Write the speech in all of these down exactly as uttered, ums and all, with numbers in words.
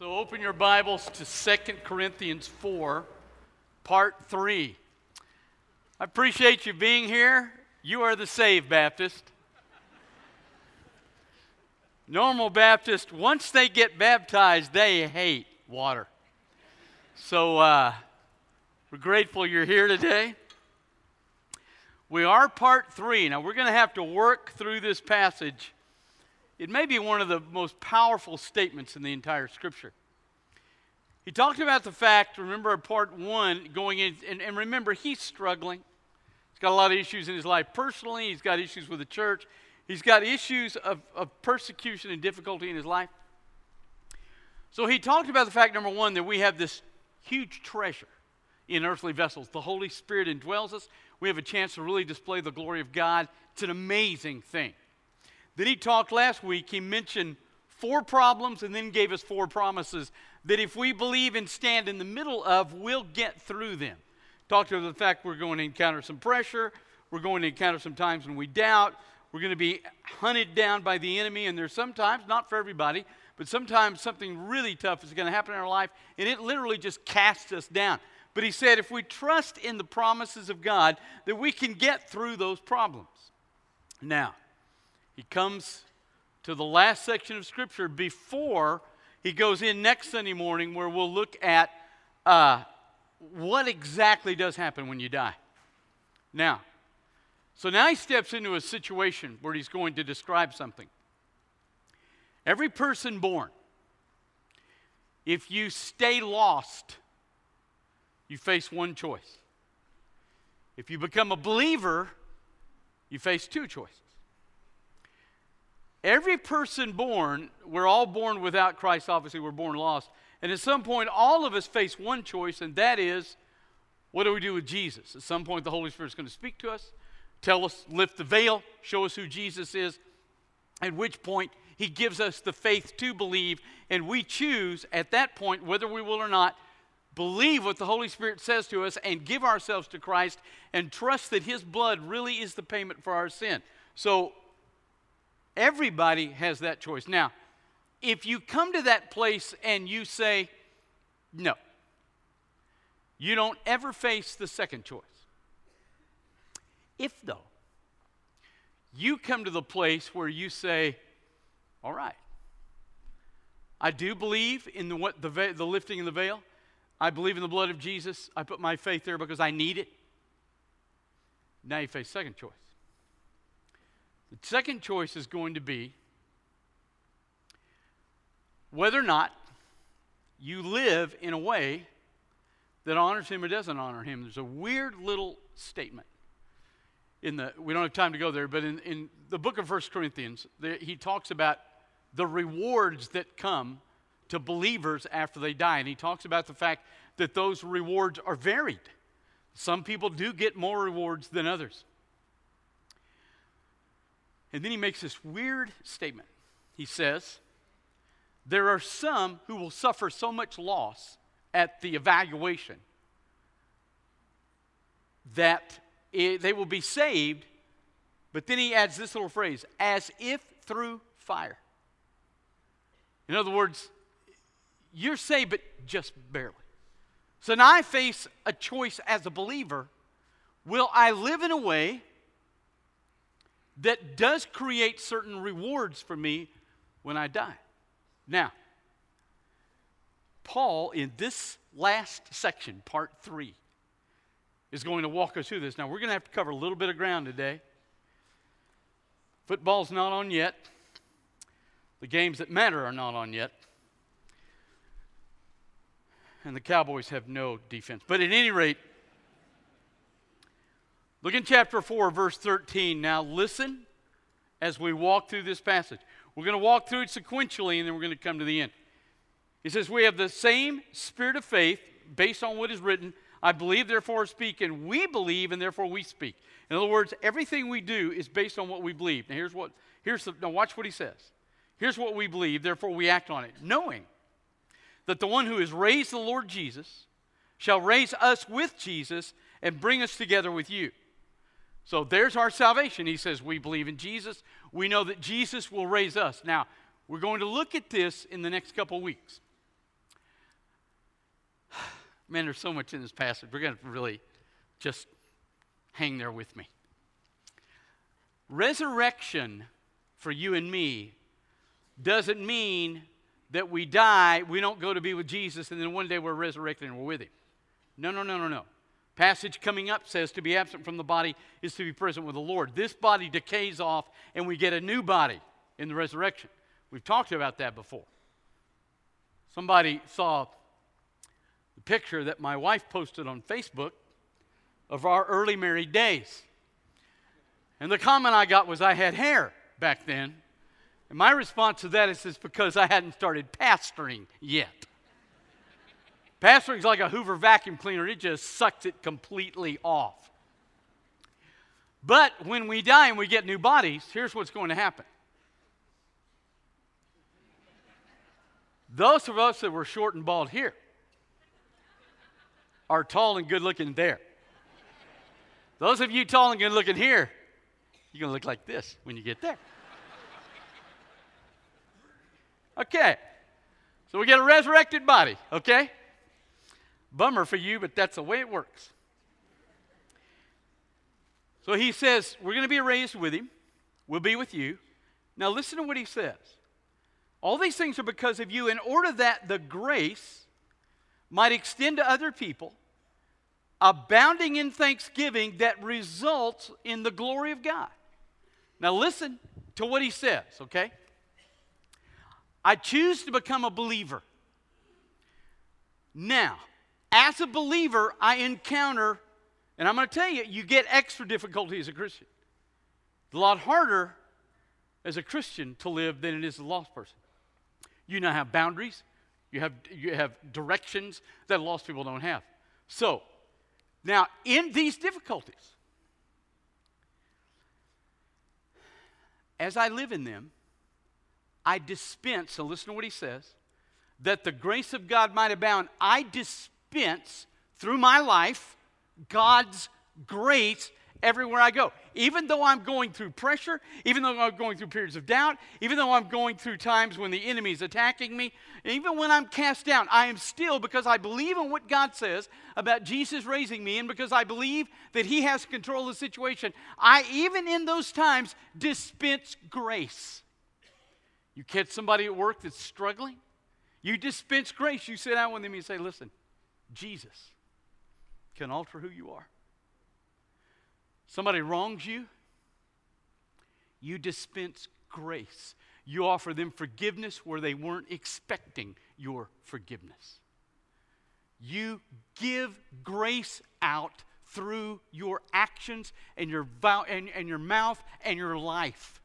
So open your Bibles to Second Corinthians four, part three. I appreciate you being here. You are the saved Baptist. Normal Baptist, once they get baptized, they hate water. So uh, we're grateful you're here today. We are part three. Now we're going to have to work through this passage. It may be one of the most powerful statements in the entire Scripture. He talked about the fact, remember part one, going in, and, and remember, he's struggling. He's got a lot of issues in his life personally. He's got issues with the church. He's got issues of, of persecution and difficulty in his life. So he talked about the fact, number one, that we have this huge treasure in earthly vessels. The Holy Spirit indwells us. We have a chance to really display the glory of God. It's an amazing thing. Then he talked last week, he mentioned four problems and then gave us four promises that if we believe and stand in the middle of, we'll get through them. Talked about the fact we're going to encounter some pressure, we're going to encounter some times when we doubt, we're going to be hunted down by the enemy, and there's sometimes, not for everybody, but sometimes something really tough is going to happen in our life, and it literally just casts us down. But he said if we trust in the promises of God, that we can get through those problems. Now, he comes to the last section of Scripture before he goes in next Sunday morning where we'll look at uh, what exactly does happen when you die. Now, so now he steps into a situation where he's going to describe something. Every person born, if you stay lost, you face one choice. If you become a believer, you face two choices. Every person born, we're all born without Christ, obviously we're born lost. And at some point, all of us face one choice, and that is, what do we do with Jesus? At some point, the Holy Spirit's going to speak to us, tell us, lift the veil, show us who Jesus is, at which point he gives us the faith to believe, and we choose at that point, whether we will or not, believe what the Holy Spirit says to us and give ourselves to Christ and trust that his blood really is the payment for our sin. So, everybody has that choice. Now, if you come to that place and you say, no, you don't ever face the second choice. If, though, you come to the place where you say, all right, I do believe in the, what, the, the lifting of the veil. I believe in the blood of Jesus. I put my faith there because I need it. Now you face second choice. The second choice is going to be whether or not you live in a way that honors him or doesn't honor him. There's a weird little statement in the, we don't have time to go there, but in, in the book of First Corinthians, the, he talks about the rewards that come to believers after they die. And he talks about the fact that those rewards are varied. Some people do get more rewards than others. And then he makes this weird statement. He says, there are some who will suffer so much loss at the evaluation that it, they will be saved, but then he adds this little phrase, as if through fire. In other words, you're saved, but just barely. So now I face a choice as a believer. Will I live in a way that does create certain rewards for me when I die? Now, Paul, in this last section, part three, is going to walk us through this. Now, we're going to have to cover a little bit of ground today. Football's not on yet. The games that matter are not on yet. And the Cowboys have no defense. But at any rate, look in chapter four, verse thirteen. Now listen as we walk through this passage. We're going to walk through it sequentially, and then we're going to come to the end. He says, we have the same spirit of faith based on what is written. I believe, therefore speak, and we believe, and therefore we speak. In other words, everything we do is based on what we believe. Now, here's what, here's the, now watch what he says. Here's what we believe, therefore we act on it, knowing that the one who has raised the Lord Jesus shall raise us with Jesus and bring us together with you. So there's our salvation. He says we believe in Jesus. We know that Jesus will raise us. Now, we're going to look at this in the next couple weeks. Man, there's so much in this passage. We're going to really just hang there with me. Resurrection for you and me doesn't mean that we die, we don't go to be with Jesus, and then one day we're resurrected and we're with him. No, no, no, no, no. Passage coming up says to be absent from the body is to be present with the Lord. This body decays off and we get a new body in the resurrection. We've talked about that before. Somebody saw the picture that my wife posted on Facebook of our early married days. And the comment I got was I had hair back then. And my response to that is it's because I hadn't started pastoring yet. Pastoring's like a Hoover vacuum cleaner. It just sucks it completely off. But when we die and we get new bodies, here's what's going to happen. Those of us that were short and bald here are tall and good-looking there. Those of you tall and good-looking here, you're going to look like this when you get there. Okay, so we get a resurrected body, okay? Bummer for you, but that's the way it works. So he says, we're going to be raised with him. We'll be with you. Now listen to what he says. All these things are because of you, in order that the grace might extend to other people, abounding in thanksgiving that results in the glory of God. Now listen to what he says, okay? I choose to become a believer. Now, as a believer, I encounter, and I'm going to tell you, you get extra difficulty as a Christian. It's a lot harder as a Christian to live than it is a lost person. You now have boundaries. You have, you have directions that lost people don't have. So, now, in these difficulties, as I live in them, I dispense, so listen to what he says, that the grace of God might abound. I dispense through my life God's grace everywhere I go. Even though I'm going through pressure, even though I'm going through periods of doubt, even though I'm going through times when the enemy is attacking me, and even when I'm cast down, I am still, because I believe in what God says about Jesus raising me, and because I believe that he has control of the situation, I, even in those times, dispense grace. You catch somebody at work that's struggling, you dispense grace. You sit down with them and you say, listen, Jesus can alter who you are. Somebody wrongs you, you dispense grace. You offer them forgiveness where they weren't expecting your forgiveness. You give grace out through your actions and your, vow, and, and your mouth and your life.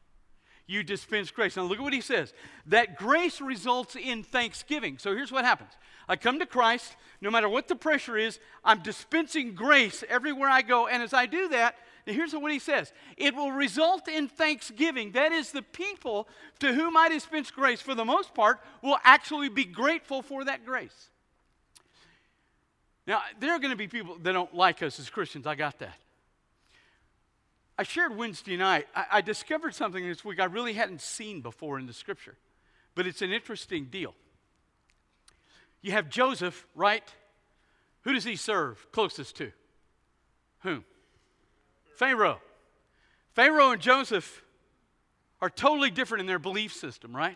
You dispense grace. Now look at what he says. That grace results in thanksgiving. So here's what happens. I come to Christ. No matter what the pressure is, I'm dispensing grace everywhere I go. And as I do that, here's what he says. It will result in thanksgiving. That is, the people to whom I dispense grace, for the most part, will actually be grateful for that grace. Now, there are going to be people that don't like us as Christians. I got that. I shared Wednesday night, I, I discovered something this week I really hadn't seen before in the scripture, but it's an interesting deal. You have Joseph, right? Who does he serve closest to? Whom? Pharaoh. Pharaoh and Joseph are totally different in their belief system, right?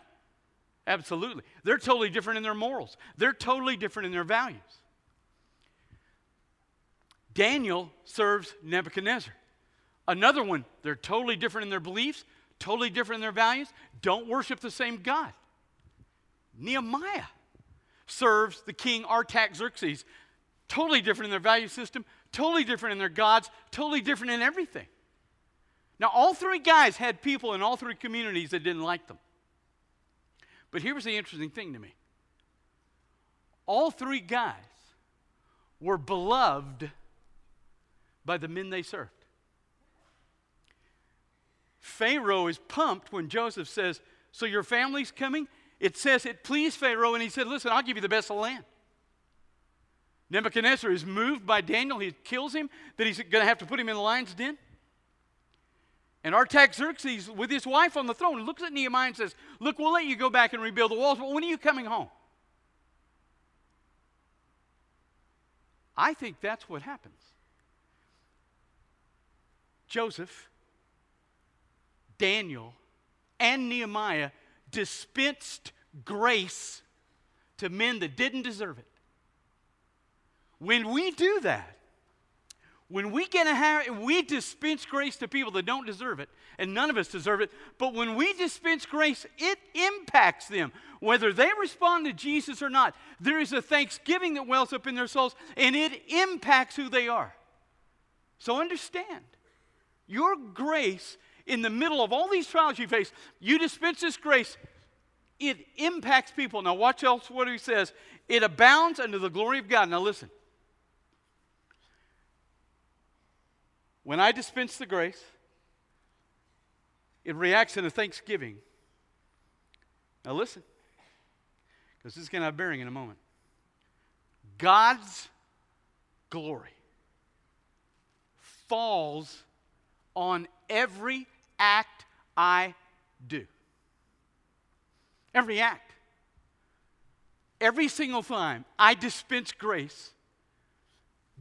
Absolutely. They're totally different in their morals. They're totally different in their values. Daniel serves Nebuchadnezzar. Another one, they're totally different in their beliefs, totally different in their values, don't worship the same God. Nehemiah serves the king Artaxerxes, totally different in their value system, totally different in their gods, totally different in everything. Now, all three guys had people in all three communities that didn't like them. But here was the interesting thing to me. All three guys were beloved by the men they served. Pharaoh is pumped when Joseph says, so your family's coming? It says it pleased Pharaoh, and he said, listen, I'll give you the best of the land. Nebuchadnezzar is moved by Daniel. He kills him, that he's going to have to put him in the lion's den. And Artaxerxes, with his wife on the throne, looks at Nehemiah and says, look, we'll let you go back and rebuild the walls, but when are you coming home? I think that's what happens. Joseph, Daniel, and Nehemiah dispensed grace to men that didn't deserve it. When we do that, when we get a higher, we dispense grace to people that don't deserve it, and none of us deserve it, but when we dispense grace, it impacts them. Whether they respond to Jesus or not, there is a thanksgiving that wells up in their souls, and it impacts who they are. So understand, your grace in the middle of all these trials you face, you dispense this grace, it impacts people. Now watch else what he says. It abounds under the glory of God. Now listen. When I dispense the grace, it reacts in a thanksgiving. Now listen, because this is going to have bearing in a moment. God's glory falls on every act I do. Every act. Every single time I dispense grace,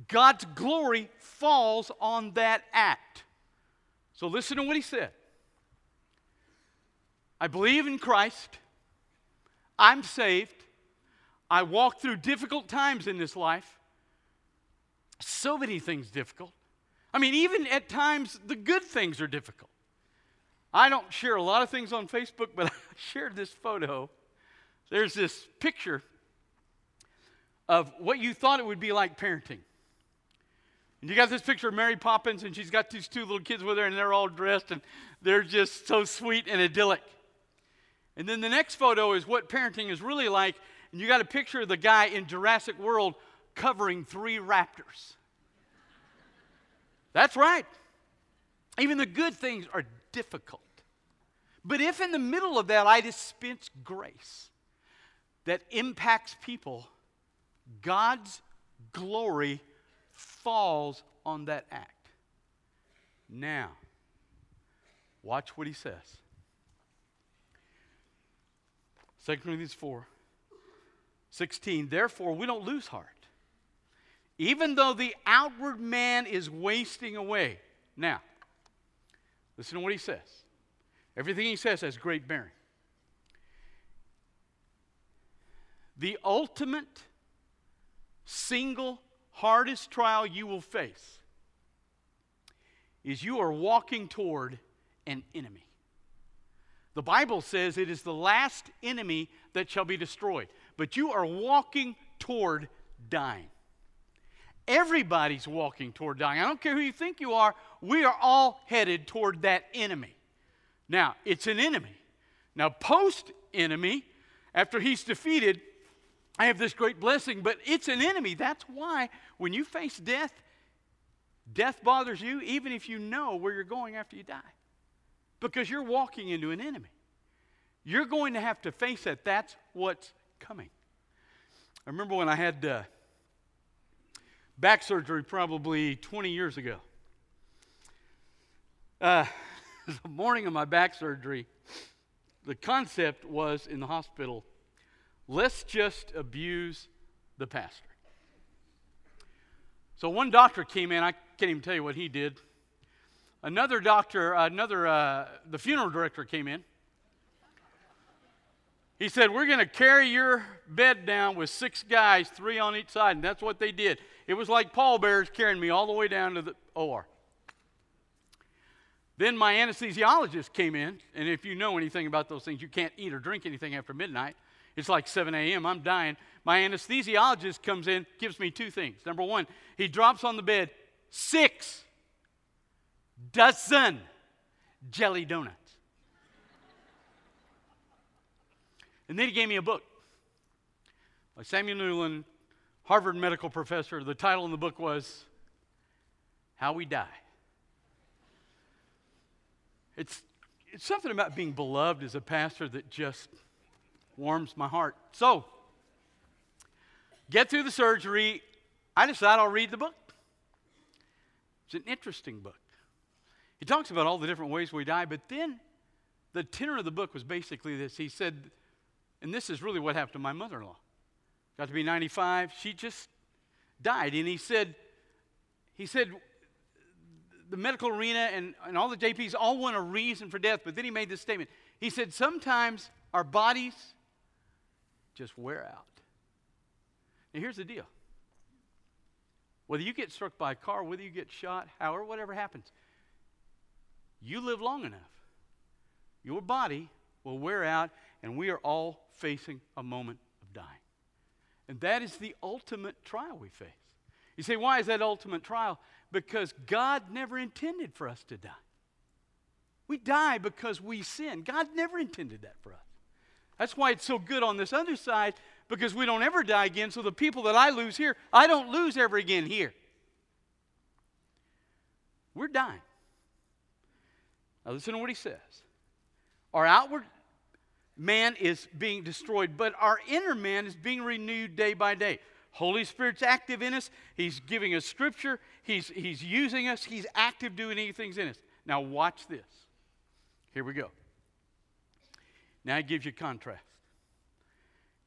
God's glory falls on that act. So listen to what he said. I believe in Christ. I'm saved. I walk through difficult times in this life. So many things difficult. I mean, even at times, the good things are difficult. I don't share a lot of things on Facebook, but I shared this photo. There's this picture of what you thought it would be like parenting. And you got this picture of Mary Poppins, and she's got these two little kids with her, and they're all dressed, and they're just so sweet and idyllic. And then the next photo is what parenting is really like, and you got a picture of the guy in Jurassic World covering three raptors. That's right. Even the good things are difficult. But if in the middle of that I dispense grace that impacts people, God's glory falls on that act. Now, watch what he says. Second Corinthians four sixteen, therefore we don't lose heart, even though the outward man is wasting away. Now, listen to what he says. Everything he says has great bearing. The ultimate single hardest trial you will face is you are walking toward an enemy. The Bible says it is the last enemy that shall be destroyed, but you are walking toward dying. Everybody's walking toward dying. I don't care who you think you are. We are all headed toward that enemy. Now, it's an enemy. Now, post-enemy, after he's defeated, I have this great blessing, but it's an enemy. That's why when you face death, death bothers you even if you know where you're going after you die, because you're walking into an enemy. You're going to have to face it. That's what's coming. I remember when I had... Uh, back surgery probably twenty years ago. Uh, the morning of my back surgery, the concept was in the hospital, let's just abuse the pastor. So one doctor came in, I can't even tell you what he did. Another doctor, another, uh, the funeral director came in. He said, we're going to carry your bed down with six guys, three on each side. And that's what they did. It was like pallbearers carrying me all the way down to the O R. Then my anesthesiologist came in. And if you know anything about those things, you can't eat or drink anything after midnight. It's like seven a m I'm dying. My anesthesiologist comes in, gives me two things. Number one, he drops on the bed six dozen jelly donuts. And then he gave me a book by Samuel Newland, Harvard medical professor. The title in the book was How We Die. It's, it's something about being beloved as a pastor that just warms my heart. So, get through the surgery. I decide I'll read the book. It's an interesting book. He talks about all the different ways we die, but then the tenor of the book was basically this. He said... And this is really what happened to my mother-in-law. Got to be ninety-five. She just, died. And he said, he said, the medical arena and, and all the J Ps all want a reason for death, but then he made this statement. He said, sometimes our bodies just wear out. Now, here's the deal. Whether you get struck by a car, whether you get shot, however, whatever happens, you live long enough, your body will wear out, and we are all facing a moment of dying. And that is the ultimate trial we face. You say, why is that ultimate trial? Because God never intended for us to die. We die because we sin. God never intended that for us. That's why it's so good on this other side, because we don't ever die again, so the people that I lose here, I don't lose ever again here. We're dying. Now listen to what he says. Our outward man is being destroyed, but our inner man is being renewed day by day. Holy Spirit's active in us. He's giving us Scripture. He's, he's using us. He's active doing anything in us. Now watch this. Here we go. Now it gives you contrast.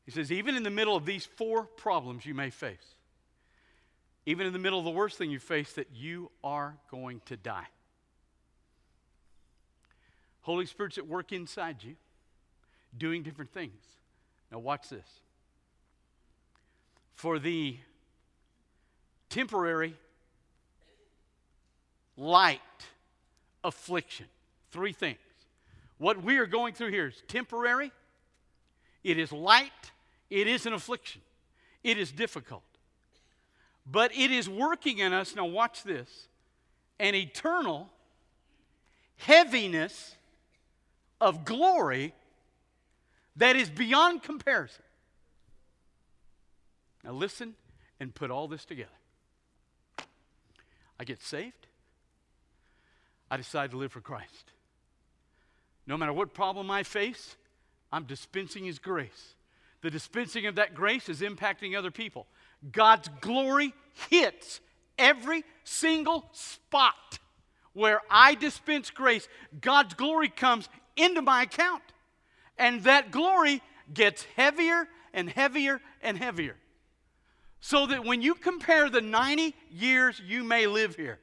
He says, even in the middle of these four problems you may face, even in the middle of the worst thing you face, that you are going to die. Holy Spirit's at work inside you, doing different things. Now watch this. For the temporary light affliction. Three things. What we are going through here is temporary. It is light. It is an affliction. It is difficult. But it is working in us, now watch this, an eternal heaviness of glory that is beyond comparison. Now listen and put all this together. I get saved. I decide to live for Christ. No matter what problem I face, I'm dispensing His grace. The dispensing of that grace is impacting other people. God's glory hits every single spot where I dispense grace. God's glory comes into my account. And that glory gets heavier and heavier and heavier. So that when you compare the ninety years you may live here,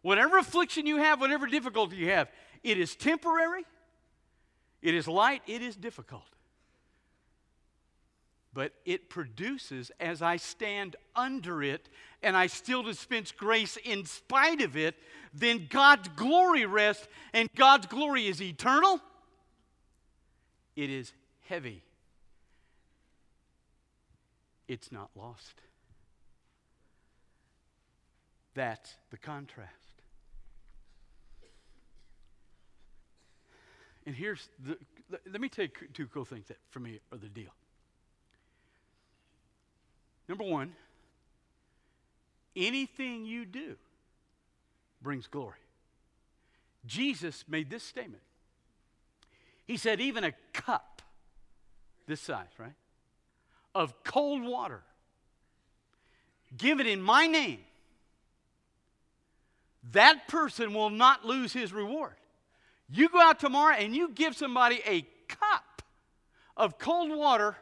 whatever affliction you have, whatever difficulty you have, it is temporary, it is light, it is difficult. But it produces as I stand under it and I still dispense grace in spite of it, then God's glory rests, and God's glory is eternal. It is heavy. It's not lost. That's the contrast. And here's the, let me tell you two cool things that for me are the deal. Number one, anything you do brings glory. Jesus made this statement. He said, even a cup this size, right, of cold water, given in my name, that person will not lose his reward. You go out tomorrow and you give somebody a cup of cold water,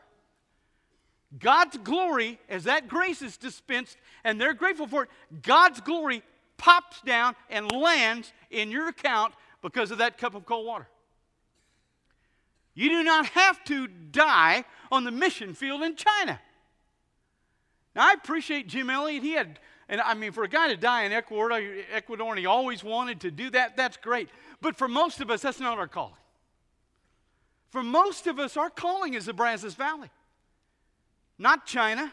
God's glory, as that grace is dispensed and they're grateful for it, God's glory pops down and lands in your account because of that cup of cold water. You do not have to die on the mission field in China. Now, I appreciate Jim Elliott. He had, and I mean, for a guy to die in Ecuador, Ecuador, and he always wanted to do that, that's great. But for most of us, that's not our calling. For most of us, our calling is the Brazos Valley, not China,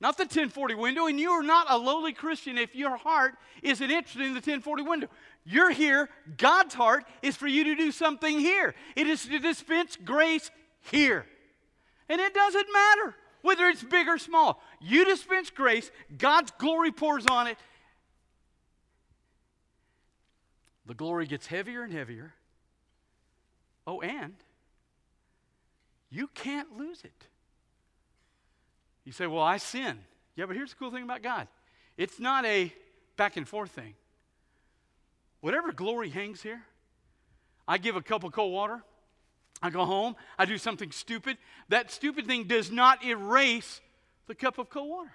not the ten forty window, and you are not a lowly Christian if your heart isn't interested in the ten forty window. You're here. God's heart is for you to do something here. It is to dispense grace here. And it doesn't matter whether it's big or small. You dispense grace. God's glory pours on it. The glory gets heavier and heavier. Oh, and you can't lose it. You say, well, I sin. Yeah, but here's the cool thing about God. It's not a back and forth thing. Whatever glory hangs here, I give a cup of cold water, I go home, I do something stupid. That stupid thing does not erase the cup of cold water.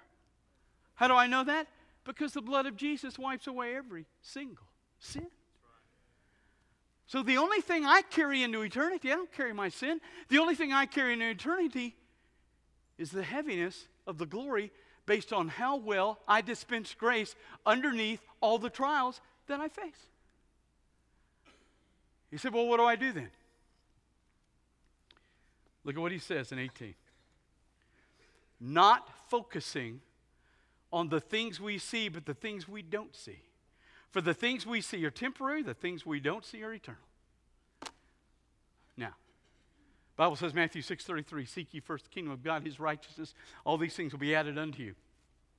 How do I know that? Because the blood of Jesus wipes away every single sin. So the only thing I carry into eternity, I don't carry my sin. The only thing I carry into eternity is the heaviness of the glory based on how well I dispense grace underneath all the trials that I face. He said, well, what do I do then? Look at what he says in eighteen. Not focusing on the things we see, but the things we don't see. For the things we see are temporary, the things we don't see are eternal. Now, the Bible says, Matthew six thirty-three, seek ye first the kingdom of God, his righteousness, all these things will be added unto you.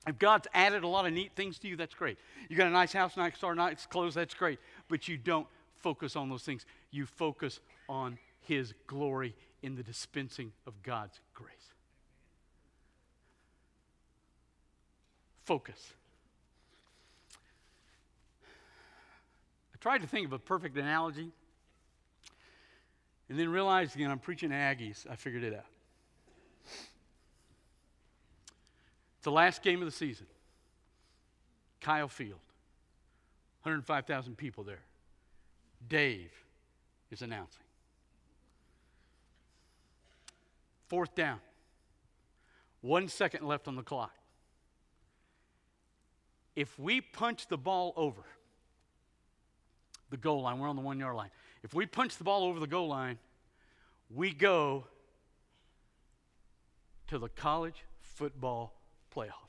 If God's added a lot of neat things to you, that's great. You got a nice house, nice car, nice clothes, that's great. But you don't focus on those things. You focus on his glory in the dispensing of God's grace. Focus. I tried to think of a perfect analogy and then realized, again, I'm preaching to Aggies. I figured it out. It's the last game of the season. Kyle Field. one hundred five thousand people there. Dave is announcing. Fourth down. One second left on the clock. If we punch the ball over the goal line, we're on the one-yard line. If we punch the ball over the goal line, we go to the college football playoffs.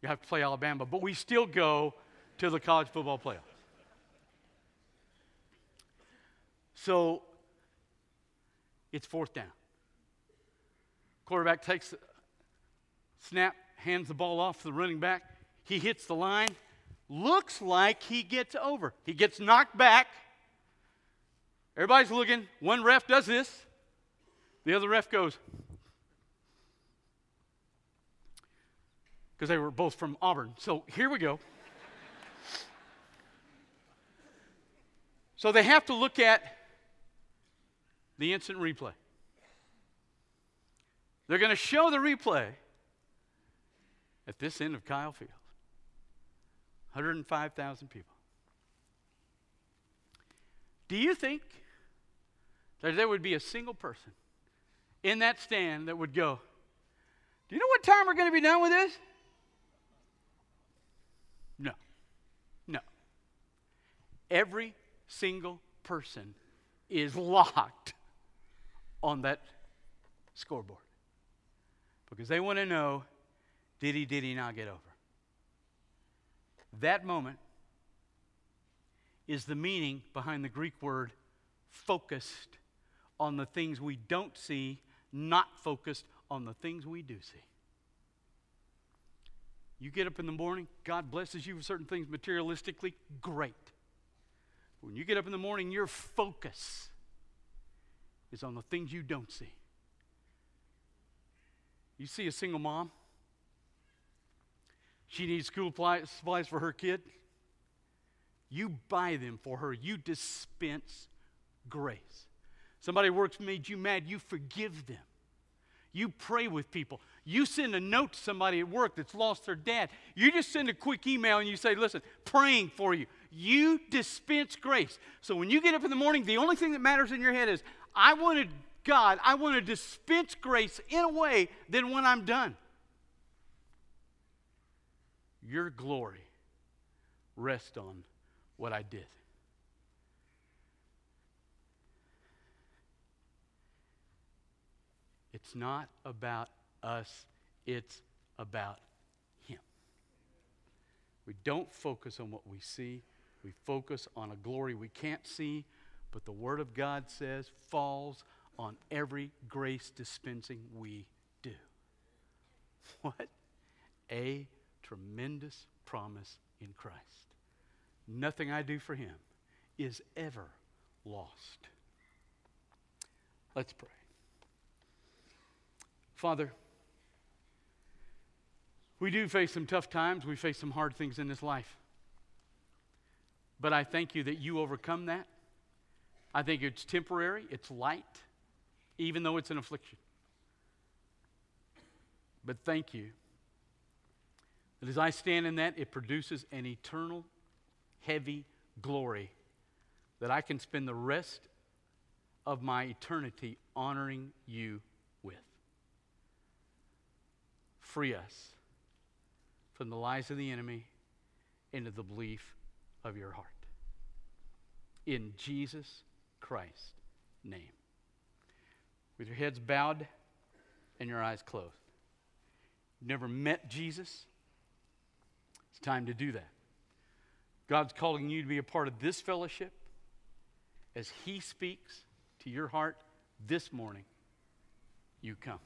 You have to play Alabama, but we still go to the college football playoffs. So it's fourth down. Quarterback takes the snap, hands the ball off to the running back. He hits the line. Looks like he gets over. He gets knocked back. Everybody's looking. One ref does this. The other ref goes. Because they were both from Auburn. So here we go. So they have to look at the instant replay. They're going to show the replay at this end of Kyle Field. one hundred five thousand people. Do you think that there would be a single person in that stand that would go, do you know what time we're going to be done with this? No. No. Every single person is locked on that scoreboard because they want to know, did he, did he not get over? That moment is the meaning behind the Greek word focused on the things we don't see, not focused on the things we do see. You get up in the morning, God blesses you with certain things materialistically, great. When you get up in the morning, your focus is on the things you don't see. You see a single mom. She needs school supplies for her kid. You buy them for her. You dispense grace. Somebody works made you mad. You forgive them. You pray with people. You send a note to somebody at work that's lost their dad. You just send a quick email and you say, listen, praying for you. You dispense grace. So when you get up in the morning, the only thing that matters in your head is, I wanted God, I want to dispense grace in a way that when I'm done, your glory rests on what I did. It's not about us, it's about him. We don't focus on what we see, we focus on a glory we can't see, but the Word of God says falls on every grace dispensing we do. What a tremendous promise in Christ. Nothing I do for him is ever lost. Let's pray. Father, we do face some tough times. We face some hard things in this life. But I thank you that you overcome that. I think it's temporary. It's light, even though it's an affliction. But thank you that as I stand in that, it produces an eternal, heavy glory that I can spend the rest of my eternity honoring you with. Free us from the lies of the enemy into the belief of your heart. In Jesus Christ's name. With your heads bowed and your eyes closed. You've never met Jesus? It's time to do that. God's calling you to be a part of this fellowship as He speaks to your heart this morning. You come.